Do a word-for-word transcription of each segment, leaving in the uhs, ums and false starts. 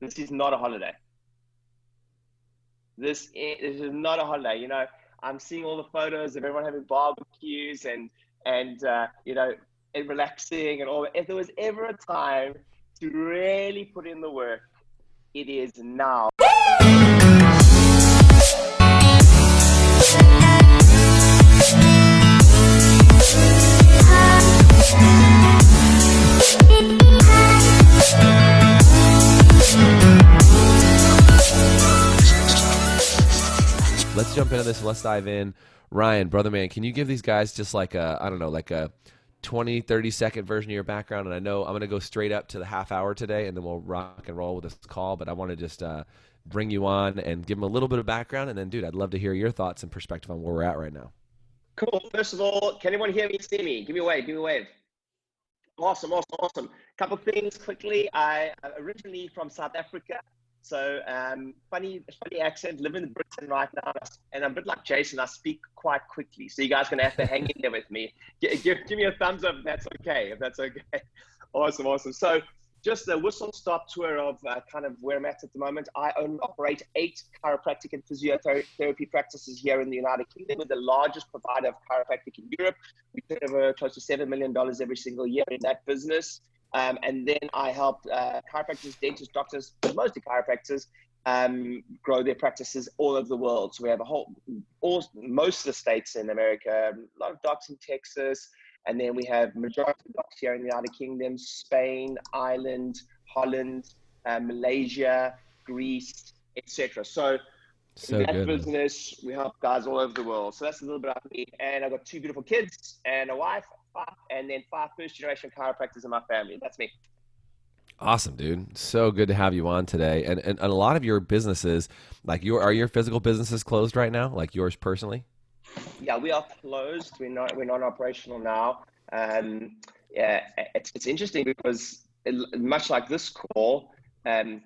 This is not a holiday. This is not a holiday. You know, I'm seeing all the photos of everyone having barbecues and, and uh, you know, and relaxing and all. If there was ever a time to really put in the work, it is now. Let's jump into this and let's dive in. Ryan, brother man, can you give these guys just like a, I don't know, like a twenty, thirty second version of your background? And I know I'm going to go straight up to the half hour today and then we'll rock and roll with this call, but I want to just uh, bring you on and give them a little bit of background. And then, dude, I'd love to hear your thoughts and perspective on where we're at right now. Cool. First of all, can anyone hear me, see me? Give me a wave, give me a wave. Awesome, awesome, awesome. Couple things quickly. I I'm originally from South Africa. So um, funny, funny accent, living in Britain right now, and I'm a bit like Jason, I speak quite quickly. So you guys are going to have to hang in there with me. Give, give, give me a thumbs up if that's okay, if that's okay. Awesome, awesome. So just a whistle-stop tour of uh, kind of where I'm at at the moment. I own and operate eight chiropractic and physiotherapy practices here in the United Kingdom. We're the largest provider of chiropractic in Europe. We turn over close to seven million dollars every single year in that business. Um, and then I helped uh, chiropractors, dentists, doctors, but mostly chiropractors, um, grow their practices all over the world. So we have a whole, all, most of the states in America, a lot of docs in Texas, and then we have majority of docs here in the United Kingdom, Spain, Ireland, Holland, uh, Malaysia, Greece, et cetera. So, so in that good. business, we help guys all over the world. So that's a little bit of me. And I've got two beautiful kids and a wife. And then five first generation chiropractors in my family. That's me. Awesome, dude. So good to have you on today. And and, and a lot of your businesses, like your are your physical businesses closed right now? Like yours personally? Yeah, we are closed. We're not we're not operational now. Um, yeah, it's it's interesting because it, much like this call, um,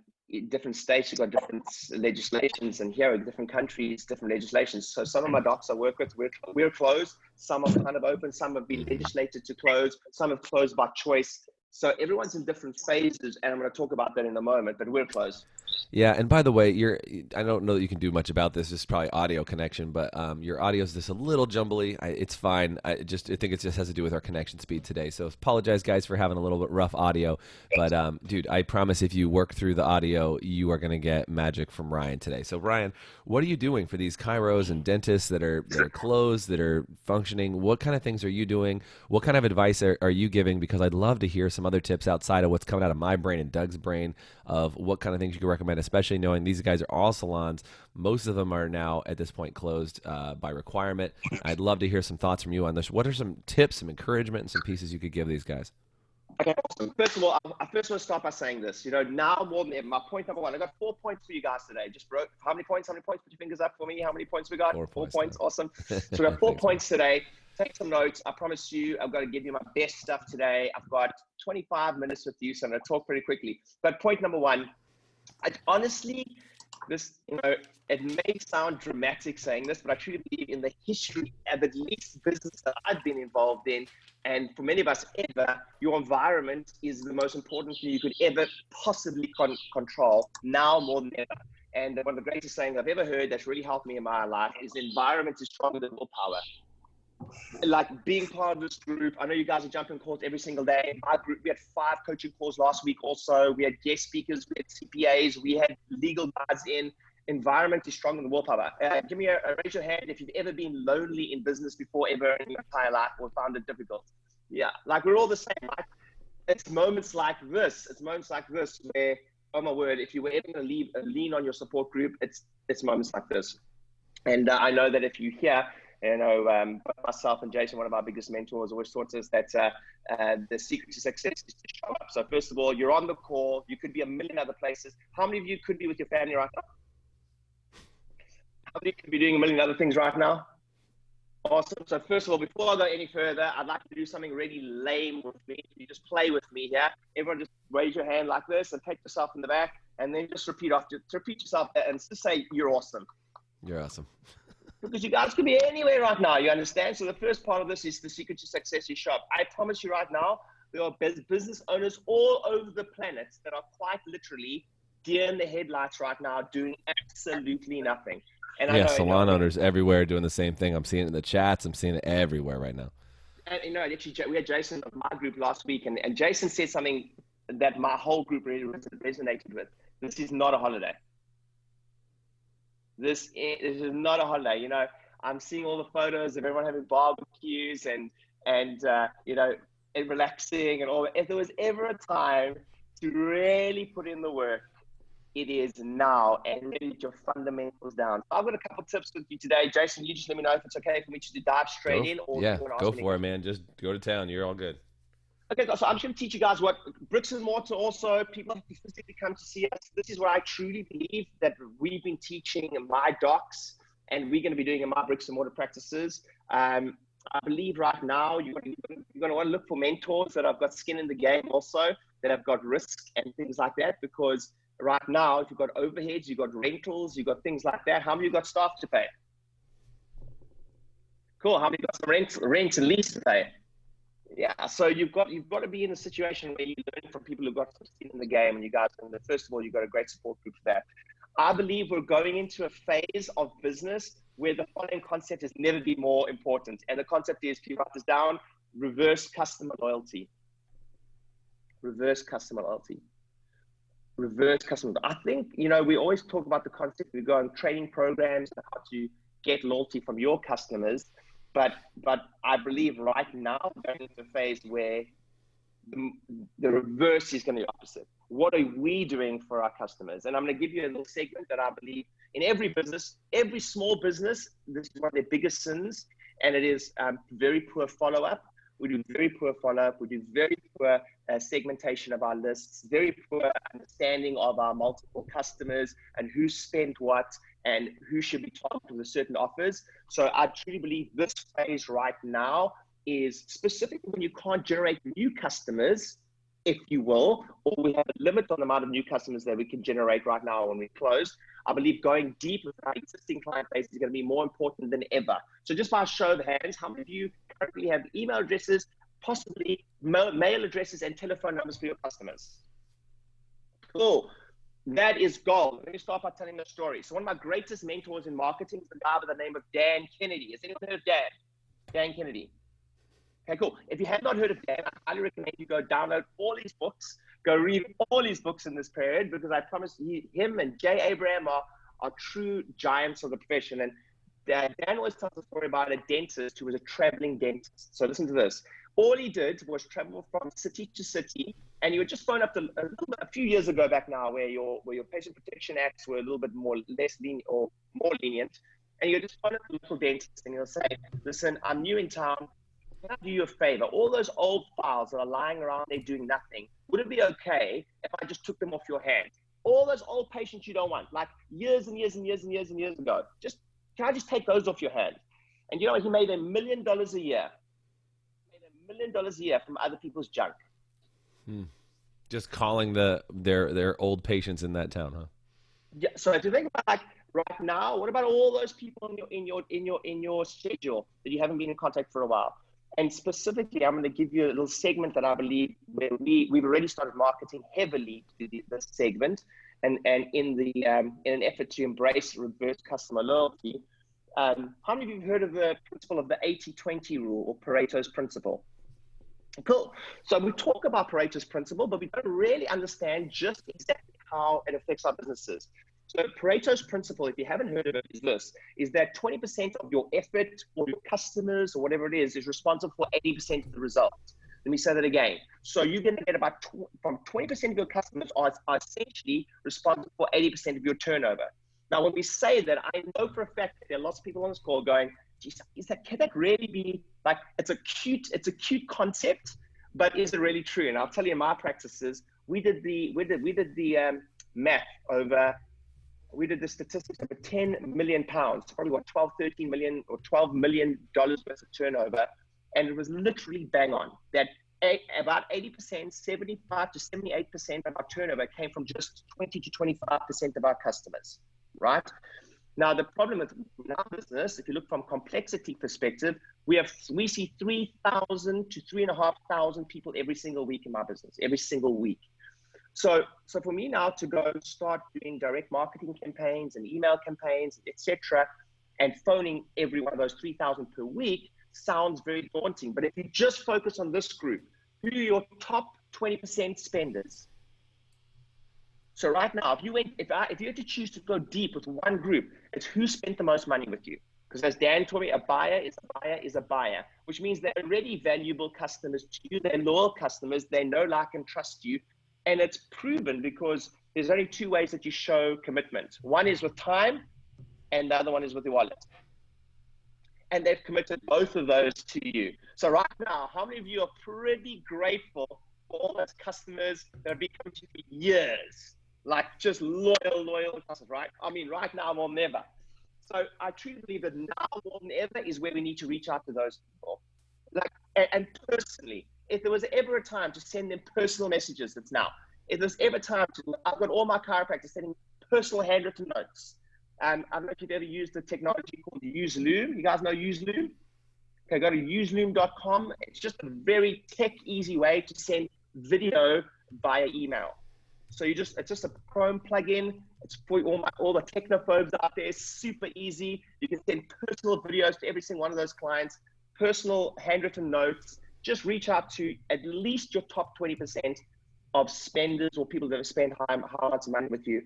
different states have got different legislations, and here in different countries, different legislations. So some of my docs I work with, we're, we're closed. Some are kind of open. Some have been legislated to close. Some have closed by choice. So everyone's in different phases, and I'm going to talk about that in a moment, but we're closed. Yeah, and by the way, you're, I don't know that you can do much about this. It's probably audio connection, but um, your audio is just a little jumbly. I, it's fine. I just I think it just has to do with our connection speed today. So apologize, guys, for having a little bit rough audio. But, um, dude, I promise if you work through the audio, you are going to get magic from Ryan today. So, Ryan, what are you doing for these chiros and dentists that are, that are closed, that are functioning? What kind of things are you doing? What kind of advice are, are you giving? Because I'd love to hear some other tips outside of what's coming out of my brain and Doug's brain of what kind of things you can recommend, especially knowing these guys are all salons. Most of them are now at this point closed uh, by requirement. I'd love to hear some thoughts from you on this. What are some tips, some encouragement, and some pieces you could give these guys? Okay, awesome. First of all, I first want to start by saying this. You know, now more than ever, my point number one, I got four points for you guys today. Just wrote, how many points, how many points? Put your fingers up for me. How many points we got? Four, four points. points. Awesome. So we got four points today. Take some notes. I promise you, I'm going to give you my best stuff today. I've got twenty-five minutes with you, so I'm going to talk pretty quickly. But point number one, I, honestly, this, you know, it may sound dramatic saying this, but I truly believe in the history of at least business that I've been involved in, and for many of us ever, your environment is the most important thing you could ever possibly con- control, now more than ever. And one of the greatest sayings I've ever heard that's really helped me in my life is environment is stronger than willpower. Like being part of this group, I know you guys are jumping calls every single day. My group, we had five coaching calls last week also. We had guest speakers, we had C P As, we had legal guys in. Environment is stronger than willpower. Uh, give me a, a raise your hand if you've ever been lonely in business before ever in your entire life or found it difficult. Yeah, like we're all the same. Like, it's moments like this. It's moments like this where, oh my word, if you were ever going to leave, uh, lean on your support group, it's, it's moments like this. And uh, I know that if you hear, You know, um, myself and Jason, one of our biggest mentors, always taught us that uh, uh, the secret to success is to show up. So first of all, you're on the call. You could be a million other places. How many of you could be with your family right now? How many could be doing a million other things right now? Awesome. So first of all, before I go any further, I'd like to do something really lame with me. You just play with me here. Everyone just raise your hand like this and take yourself in the back, and then just repeat after. Repeat yourself and just say, you're awesome. You're awesome. Because you guys could be anywhere right now, you understand? So the first part of this is the secret to success is shop. I promise you right now, there are business owners all over the planet that are quite literally deer in the headlights right now doing absolutely nothing. And yeah, I know salon owners everywhere doing the same thing. I'm seeing it in the chats. I'm seeing it everywhere right now. And, you know, actually, we had Jason of my group last week, and, and Jason said something that my whole group really resonated with. This is not a holiday. This is not a holiday. You know, I'm seeing all the photos of everyone having barbecues and, and uh, you know, and relaxing and all. If there was ever a time to really put in the work, it is now, and really get your fundamentals down. I've got a couple of tips with you today. Jason, you just let me know if it's okay for me to dive straight go, in. Or yeah, go for it, man. Just go to town. You're all good. Okay, so I'm just going to teach you guys what bricks and mortar also, people have to physically come to see us. This is what I truly believe that we've been teaching in my docs, and we're going to be doing in my bricks and mortar practices. Um, I believe right now you're going to want to look for mentors that have got skin in the game also, that have got risk and things like that, because right now, if you've got overheads, you've got rentals, you've got things like that. How many you got staff to pay? Cool. How many got some rent, rent and lease to pay? Yeah. So you've got you've got to be in a situation where you learn from people who've got some skin in the game, and you guys. And first of all, you've got a great support group for that. I believe we're going into a phase of business where the following concept has never been more important, and the concept is, if you write this down, reverse customer loyalty. Reverse customer loyalty. Reverse customer. I think, you know, we always talk about the concept. We go on training programs on how to get loyalty from your customers. But but I believe right now we're going into a phase where the, the reverse is going to be opposite. What are we doing for our customers? And I'm going to give you a little segment that I believe in every business, every small business, this is one of their biggest sins. And it is um, very poor follow-up. We do very poor follow-up. We do very poor uh, segmentation of our lists, very poor understanding of our multiple customers and who spent what and who should be targeted with certain offers. So I truly believe this phase right now is specifically when you can't generate new customers, if you will, or we have a limit on the amount of new customers that we can generate right now when we close. I believe going deep with our existing client base is going to be more important than ever. So just by a show of hands, how many of you currently have email addresses, possibly mail addresses and telephone numbers for your customers? Cool. That is gold. Let me start by telling a story. So one of my greatest mentors in marketing is a guy by the name of Dan Kennedy. Has anyone heard of Dan? Dan Kennedy. Okay, cool. If you have not heard of Dan, I highly recommend you go download all his books, go read all his books in this period, because I promise you, him and Jay Abraham are, are true giants of the profession. And Dan always tells a story about a dentist who was a traveling dentist. So listen to this. All he did was travel from city to city, and you would just phone up to a, little bit, a few years ago back now, where your where your patient protection acts were a little bit more less lenient or more lenient, and you would just phone up to a local dentist and you'll say, "Listen, I'm new in town. Can I do you a favor? All those old files that are lying around there doing nothing, would it be okay if I just took them off your hand? All those old patients you don't want, like years and years and years and years and years ago, just can I just take those off your hand?" And you know what? He made a million dollars a year. He made a million dollars a year from other people's junk. Hmm. Just calling the their their old patients in that town, huh? Yeah. So if you think about, like, right now, what about all those people in your in your in your in your schedule that you haven't been in contact for a while? And specifically, I'm going to give you a little segment that I believe where we, we've already started marketing heavily to this segment, and, and in the um, in an effort to embrace reverse customer loyalty. Um, how many of you have heard of the principle of the eighty twenty rule, or Pareto's principle? Cool. So we talk about Pareto's principle, but we don't really understand just exactly how it affects our businesses. So Pareto's principle, if you haven't heard of it, is this, is that twenty percent of your effort or your customers or whatever it is, is responsible for eighty percent of the result. Let me say that again. So you're going to get about tw from twenty percent of your customers are, are essentially responsible for eighty percent of your turnover. Now, when we say that, I know for a fact that there are lots of people on this call going, geez, is that, can that really be, like, it's a cute, it's a cute concept, but is it really true? And I'll tell you, in my practices, we did the, we did, we did the um, math over, we did the statistics of ten million pounds, probably what, twelve, thirteen million or twelve million dollars worth of turnover. And it was literally bang on that eight, about eighty percent, seventy-five to seventy-eight percent of our turnover came from just twenty to twenty-five percent of our customers, right? Now, the problem with our business, if you look from complexity perspective, we have, we see three thousand to three and a half thousand people every single week in my business, every single week. So, so for me now to go start doing direct marketing campaigns and email campaigns, et cetera, and phoning every one of those three thousand per week sounds very daunting. But if you just focus on this group, who are your top twenty percent spenders? So right now, if you went, if I, if you had to choose to go deep with one group, it's who spent the most money with you. Because as Dan told me, a buyer is a buyer is a buyer, which means they're already valuable customers to you. They're loyal customers. They know, like, and trust you. And it's proven because there's only two ways that you show commitment. One is with time, and the other one is with your wallet. And they've committed both of those to you. So right now, how many of you are pretty grateful for all those customers that have been coming to you for years? Like, just loyal, loyal customers, right? I mean, right now more than ever. So I truly believe that now more than ever is where we need to reach out to those people. Like, and, and personally, if there was ever a time to send them personal messages, it's now. If there's ever time to, I've got all my chiropractors sending personal handwritten notes. Um, I don't know if you've ever used the technology called Use Loom. You guys know Use Loom? Okay, go to use loom dot com. It's just a very tech easy way to send video via email. So you just, it's just a Chrome plugin. It's for all, my, all the technophobes out there, super easy. You can send personal videos to every single one of those clients, personal handwritten notes. Just reach out to at least your top twenty percent of spenders or people that have spent high amounts of money with you.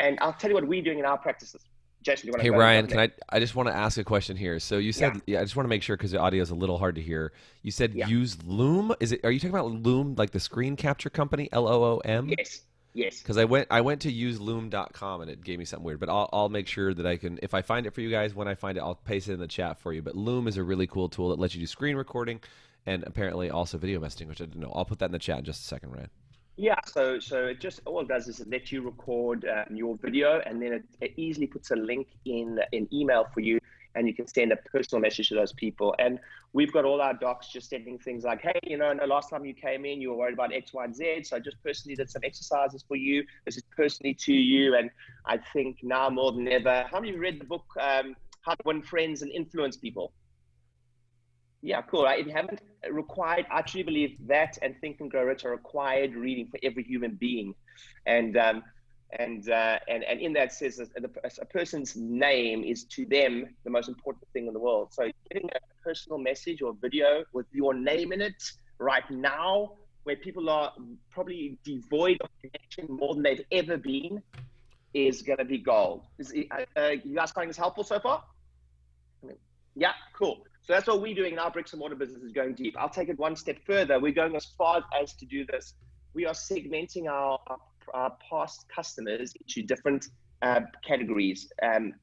And I'll tell you what we're doing in our practices. Jason, do you want to Hey, go Ryan, can I, I just want to ask a question here. So you said, yeah, yeah I just want to make sure because the audio is a little hard to hear. You said yeah. use Loom. Is it? Are you talking about Loom, like the screen capture company, L O O M? Yes. Yes. Because I went I went to use loom dot com and it gave me something weird, but I'll, I'll make sure that I can, if I find it for you guys, when I find it, I'll paste it in the chat for you. But Loom is a really cool tool that lets you do screen recording and apparently also video messaging, which I didn't know. I'll put that in the chat in just a second, Ryan. Yeah, so so it just, all it does is it lets you record um, your video, and then it, it easily puts a link in an email for you, and you can send a personal message to those people. And we've got all our docs just sending things like, hey, you know, no, last time you came in, you were worried about X, Y, and Z, so I just personally did some exercises for you. This is personally to you, and I think now more than ever, how many of you read the book, um, How to Win Friends and Influence People? Yeah, cool. Right? If you haven't required, I truly believe that and Think and Grow Rich are required reading for every human being. And um, and, uh, and and in that says a, a person's name is to them the most important thing in the world. So getting a personal message or video with your name in it right now, where people are probably devoid of connection more than they've ever been, is going to be gold. Is, uh, you guys finding this helpful so far? Yeah, cool. So that's what we're doing in our bricks and mortar business, is going deep. I'll take it one step further. We're going as far as to do this. We are segmenting our, our, our past customers into different uh, categories um,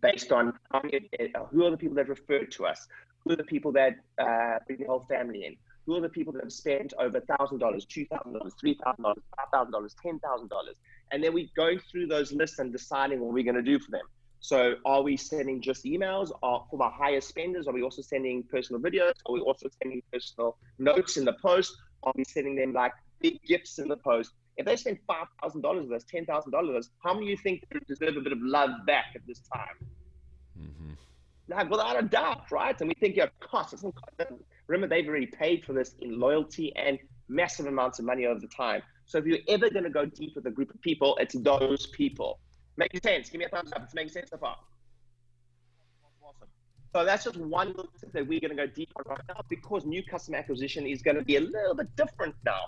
based on how many, uh, who are the people that referred to us, who are the people that uh, bring the whole family in, who are the people that have spent over one thousand dollars, two thousand dollars, three thousand dollars, five thousand dollars, ten thousand dollars. And then we're going through those lists and deciding what we're going to do for them. So are we sending just emails? Are, for the higher spenders, are we also sending personal videos? Are we also sending personal notes in the post? Are we sending them like big gifts in the post? If they spend five thousand dollars with us, ten thousand dollars with us, how many of you think they deserve a bit of love back at this time? Mm-hmm. Like, without a doubt, right? And we think, yeah, it costs. Remember, they've already paid for this in loyalty and massive amounts of money over the time. So if you're ever going to go deep with a group of people, it's those people. Making sense? Give me a thumbs up. It's making sense so far. Awesome. So that's just one look that we're going to go deep on right now, because new customer acquisition is going to be a little bit different now.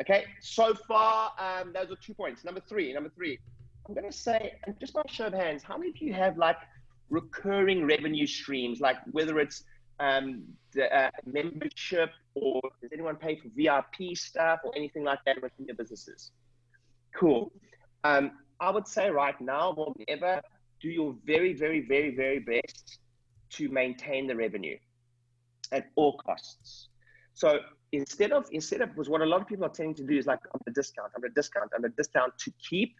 Okay. So far, um, those are two points. Number three. Number three. I'm going to say, and just by show of hands, how many of you have like recurring revenue streams, like whether it's um, the, uh, membership, or does anyone pay for V I P stuff or anything like that within your businesses? Cool. Um, I would say right now, more than ever, do your very, very, very, very best to maintain the revenue at all costs. So instead of, instead of, because what a lot of people are tending to do is like, I'm a discount, I'm a discount, I'm a discount to keep,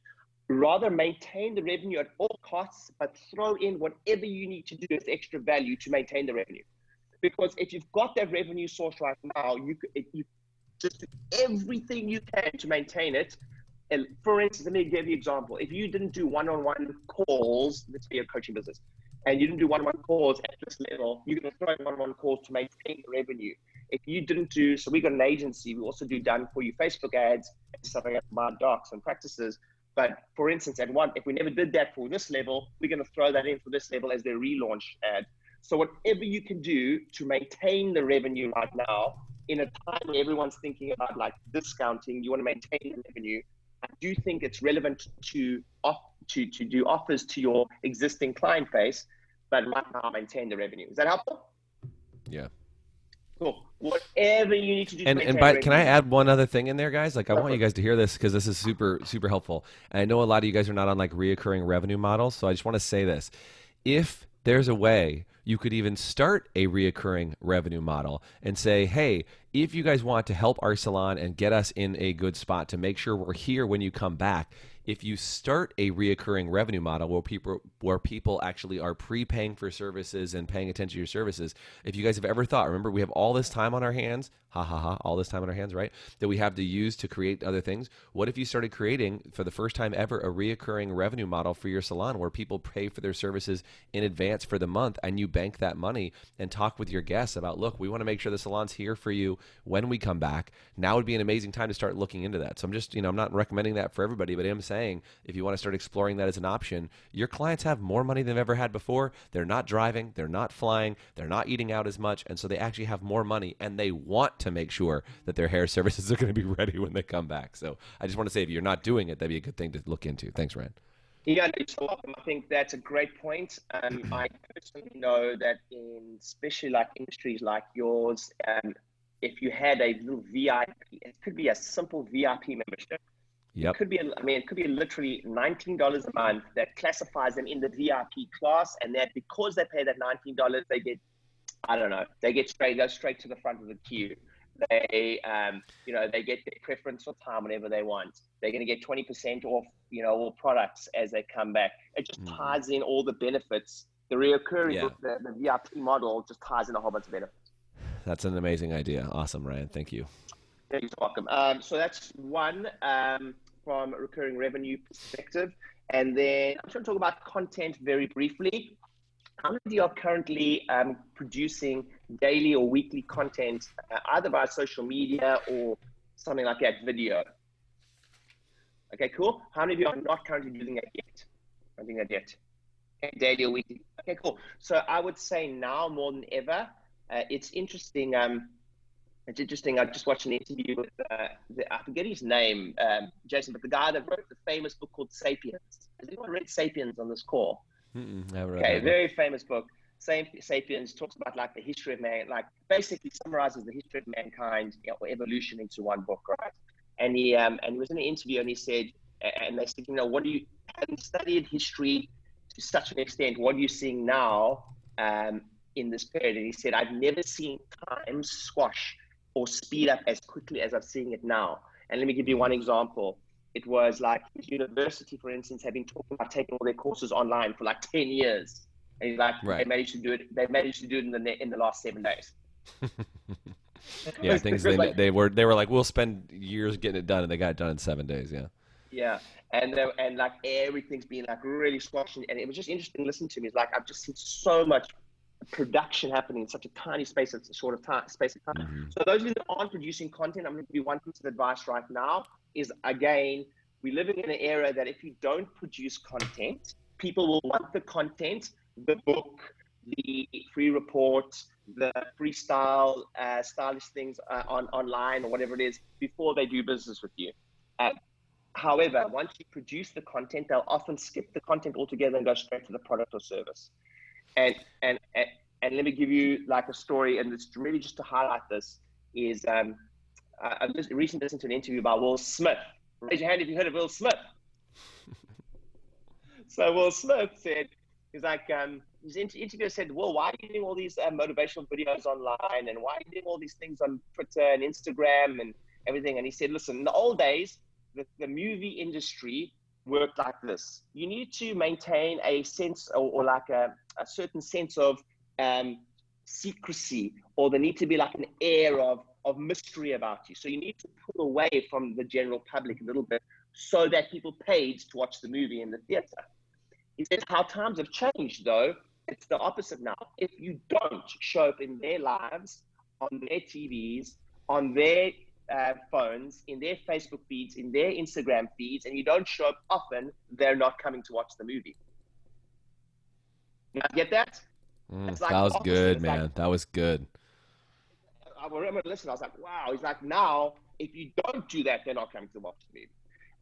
rather maintain the revenue at all costs, but throw in whatever you need to do as extra value to maintain the revenue. Because if you've got that revenue source right now, you, you just do everything you can to maintain it. And for instance, let me give you an example. If you didn't do one-on-one calls, let's say your coaching business, and you didn't do one-on-one calls at this level, you're going to throw in one-on-one calls to maintain the revenue. if you didn't do, so we got an agency, we also do done for you Facebook ads and stuff like that, my docs and practices. But for instance, at one, if we never did that for this level, we're going to throw that in for this level as their relaunch ad. So whatever you can do to maintain the revenue right now, in a time where everyone's thinking about like discounting, you want to maintain the revenue. I do think it's relevant to off, to to do offers to your existing client base, but right now maintain the revenue. Is that helpful? Yeah. Cool. Whatever you need to do. And to and by, can I add one other thing in there, guys? Like, I want you guys to hear this because this is super super helpful. And I know a lot of you guys are not on like reoccurring revenue models, so I just want to say this: if there's a way you could even start a reoccurring revenue model and say, hey, if you guys want to help our salon and get us in a good spot to make sure we're here when you come back, if you start a reoccurring revenue model where people where people actually are prepaying for services and paying attention to your services, if you guys have ever thought, remember we have all this time on our hands, ha ha ha, all this time on our hands, right? That we have to use to create other things. What if you started creating for the first time ever a reoccurring revenue model for your salon where people pay for their services in advance for the month and you bank that money and talk with your guests about, look, we want to make sure the salon's here for you when we come back. Now would be an amazing time to start looking into that. So I'm just, you know, I'm not recommending that for everybody, but I am saying Saying, if you want to start exploring that as an option, your clients have more money than they've ever had before. They're not driving, they're not flying, they're not eating out as much, and so they actually have more money, and they want to make sure that their hair services are going to be ready when they come back. So I just want to say, if you're not doing it, that'd be a good thing to look into. Thanks, Rand. Yeah, you're so welcome. I think that's a great point. Um, I personally know that in especially like industries like yours, um, if you had a little V I P, it could be a simple V I P membership. Yep. It could be, I mean, it could be literally nineteen dollars a month that classifies them in the V I P class, and that because they pay that nineteen dollars, they get, I don't know, they get straight, go straight to the front of the queue. They, um, you know, they get their preference for time whenever they want. They're going to get twenty percent off, you know, all products as they come back. It just mm. ties in all the benefits. The reoccurring, yeah. the, the V I P model just ties in a whole bunch of benefits. That's an amazing idea. Awesome, Ryan. Thank you. You're welcome. Um, so that's one. Um, from a recurring revenue perspective. And then I'm going to talk about content very briefly. How many of you are currently um, producing daily or weekly content, uh, either via social media or something like that, video? Okay, cool. How many of you are not currently doing that yet? Not doing that yet. Okay, daily or weekly. Okay, cool. So I would say now more than ever, uh, it's interesting. Um, It's interesting. I just watched an interview with, uh, the, I forget his name, um, Jason, but the guy that wrote the famous book called Sapiens. Has anyone read Sapiens on this call? Mm-mm, never read okay, that very one. Famous book. Sapiens talks about like the history of man, like basically summarizes the history of mankind, you know, or evolution into one book, right? And he um, and he was in an interview and he said, and they said, you know, what do you, having studied history to such an extent, what are you seeing now um, in this period? And he said, I've never seen time squash or speed up as quickly as I'm seeing it now. And let me give you one example. It was like his university, for instance, had been talking about taking all their courses online for like ten years. And he's like, right. they managed to do it. They managed to do it in the in the last seven days. yeah, things they like, they were they were like, we'll spend years getting it done, and they got it done in seven days. Yeah. Yeah, and they, and like everything's been like really squashing, and it was just interesting listening to him. He's like, I've just seen so much production happening in such a tiny space of sort of time, space of time. Mm-hmm. So those of you that aren't producing content, I'm going to give you one piece of advice right now is, again, we're living in an era that if you don't produce content, people will want the content, the book, the free report, the freestyle, uh, stylish things uh, on online or whatever it is before they do business with you. Uh, however, once you produce the content, they'll often skip the content altogether and go straight to the product or service. And, and and and let me give you like a story, and it's really just to highlight this is um, I just recently listened to an interview by Will Smith. Raise your hand if you heard of Will Smith. So Will Smith said, he's like, um, his interviewer said, well, why are you doing all these uh, motivational videos online, and why are you doing all these things on Twitter and Instagram and everything? And he said, listen, in the old days, the, the movie industry worked like this. You need to maintain a sense or, or like a, a certain sense of um, secrecy, or there need to be like an air of, of mystery about you. So you need to pull away from the general public a little bit so that people paid to watch the movie in the theater. He said how times have changed though, it's the opposite now. If you don't show up in their lives on their T Vs, on their uh, phones, in their Facebook feeds, in their Instagram feeds, and you don't show up often, they're not coming to watch the movie. You get that? Mm, like that was good, man. Like, that was good. I remember listening. I was like, wow. He's like, now, if you don't do that, they're not coming to watch the movie.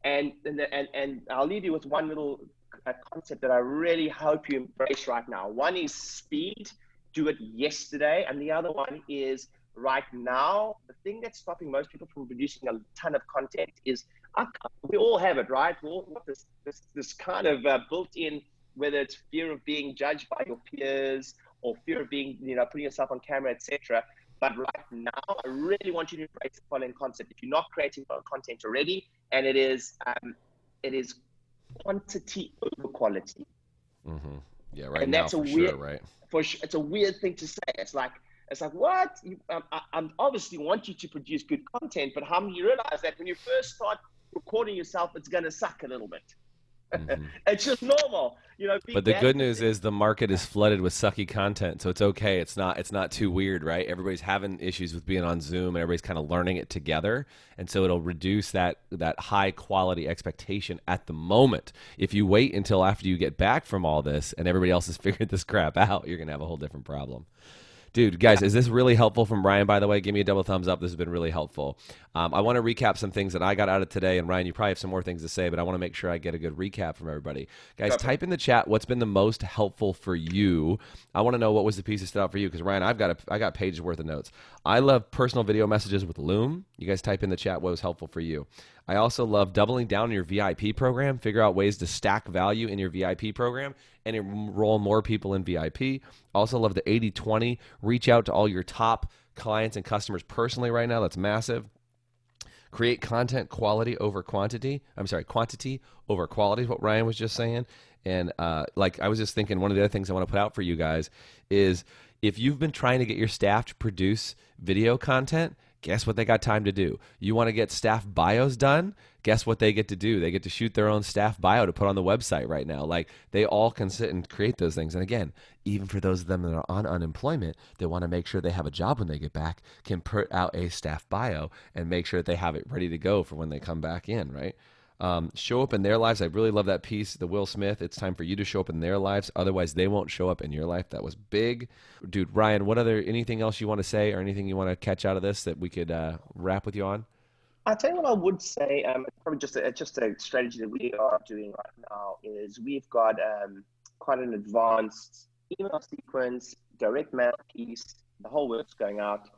And and and, and I'll leave you with one little uh, concept that I really hope you embrace right now. One is speed. Do it yesterday. And the other one is right now. The thing that's stopping most people from producing a ton of content is, I we all have it, right? We all have this, this, this kind of uh, built-in, whether it's fear of being judged by your peers or fear of being, you know, putting yourself on camera, et cetera. But right now, I really want you to embrace the following concept. If you're not creating content already, and it is, um, it is quantity over quality. Mm-hmm. Yeah, right. And now, that's a for weird, sure, right? For sure, it's a weird thing to say. It's like, it's like, what? You, um, I, I obviously want you to produce good content, but how many you realize that when you first start recording yourself, it's going to suck a little bit. Mm-hmm. It's just normal, you know. But the good news is the market is flooded with sucky content, so it's okay. It's not. It's not too weird, right? Everybody's having issues with being on Zoom, and everybody's kind of learning it together, and so it'll reduce that that high quality expectation at the moment. If you wait until after you get back from all this, and everybody else has figured this crap out, you're gonna have a whole different problem. Dude, guys, is this really helpful from Ryan, by the way? Give me a double thumbs up. This has been really helpful. Um, I want to recap some things that I got out of today. And Ryan, you probably have some more things to say, but I want to make sure I get a good recap from everybody. Guys, Perfect. Type in the chat what's been the most helpful for you. I want to know what was the piece that stood out for you. Because, Ryan, I've got a, I got pages worth of notes. I love personal video messages with Loom. You guys type in the chat what was helpful for you. I also love doubling down on your V I P program. Figure out ways to stack value in your V I P program and enroll more people in V I P. Also love the eighty twenty. Reach out to all your top clients and customers personally right now. That's massive. Create content quality over quantity. I'm sorry, quantity over quality is what Ryan was just saying. And uh, like I was just thinking, one of the other things I want to put out for you guys is if you've been trying to get your staff to produce video content, guess what they got time to do? You want to get staff bios done? Guess what they get to do? They get to shoot their own staff bio to put on the website right now. Like, they all can sit and create those things. And again, even for those of them that are on unemployment, they want to make sure they have a job when they get back, can put out a staff bio and make sure that they have it ready to go for when they come back in, right? Um, show up in their lives. I really love that piece, the Will Smith. It's time for you to show up in their lives. Otherwise, they won't show up in your life. That was big. Dude, Ryan, what other, anything else you want to say or anything you want to catch out of this that we could uh, wrap with you on? I'll tell you what I would say. Um, probably just a, just a strategy that we are doing right now is we've got um, quite an advanced email sequence, direct mail piece, the whole works going out.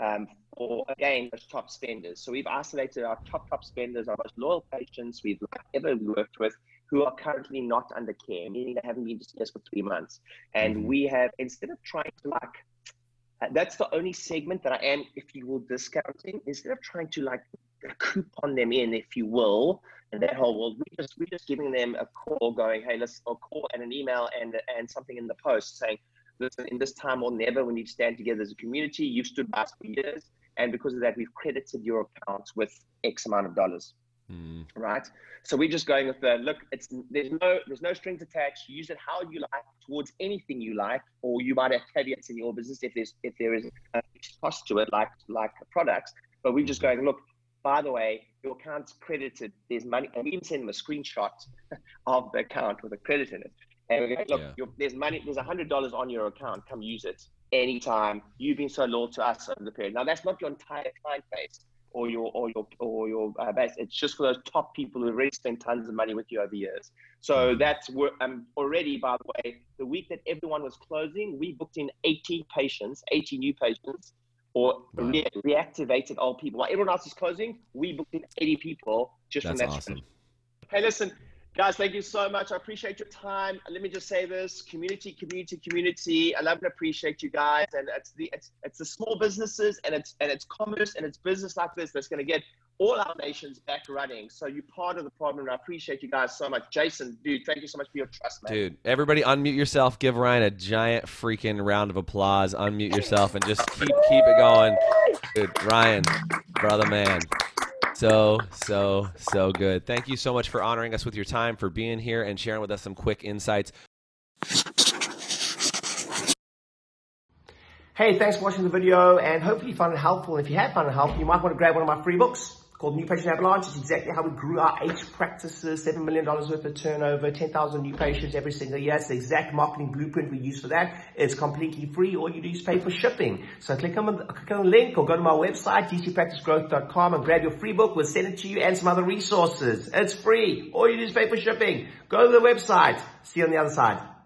Um, or again, those top spenders. So we've isolated our top, top spenders, our most loyal patients we've ever worked with who are currently not under care, meaning they haven't been to see us for three months. And we have, instead of trying to like, uh, that's the only segment that I am, if you will, discounting, instead of trying to like coupon them in, if you will, and that whole world, we just, we're just giving them a call going, hey, let's, a call and an email and, and something in the post saying, listen, in this time or never, we need to stand together as a community. You've stood by us for years, and because of that, we've credited your account with X amount of dollars, mm. right? So we're just going with the look. It's there's no there's no strings attached. Use it how you like towards anything you like, or you might have caveats in your business if there's if there is a cost to it, like like products. But we're just going look. By the way, your account's credited. There's money, and we even send them a screenshot of the account with a credit in it. And we're going, look, yeah. you're, there's money, there's one hundred dollars on your account. Come use it anytime. You've been so loyal to us over the period. Now, that's not your entire client base or your or your or your uh, base. It's just for those top people who have already spent tons of money with you over years. So that's um, already, by the way, the week that everyone was closing, we booked in eighty patients, eighty new patients, or wow. re reactivated old people. While everyone else is closing, we booked in eighty people just that's from that. Awesome. Hey, listen. Guys, thank you so much. I appreciate your time. Let me just say this, community, community, community. I love and appreciate you guys. And it's the it's, it's the small businesses and it's and it's commerce and it's business like this that's going to get all our nations back running. So you're part of the problem. And I appreciate you guys so much. Jason, dude, thank you so much for your trust, man. Dude, everybody unmute yourself. Give Ryan a giant freaking round of applause. Unmute yourself and just keep, keep it going. Dude, Ryan, brother man. So, so, so good. Thank you so much for honoring us with your time, for being here and sharing with us some quick insights. Hey, thanks for watching the video and hopefully you found it helpful. And if you have found it helpful, you might want to grab one of my free books called New Patient Avalanche. It's exactly how we grew our H practices, seven million dollars worth of turnover, ten thousand new patients every single year. It's the exact marketing blueprint we use for that. It's completely free. All you do is pay for shipping. So click on the, click on the link or go to my website, d c practice growth dot com, and grab your free book. We'll send it to you and some other resources. It's free. All you do is pay for shipping. Go to the website. See you on the other side.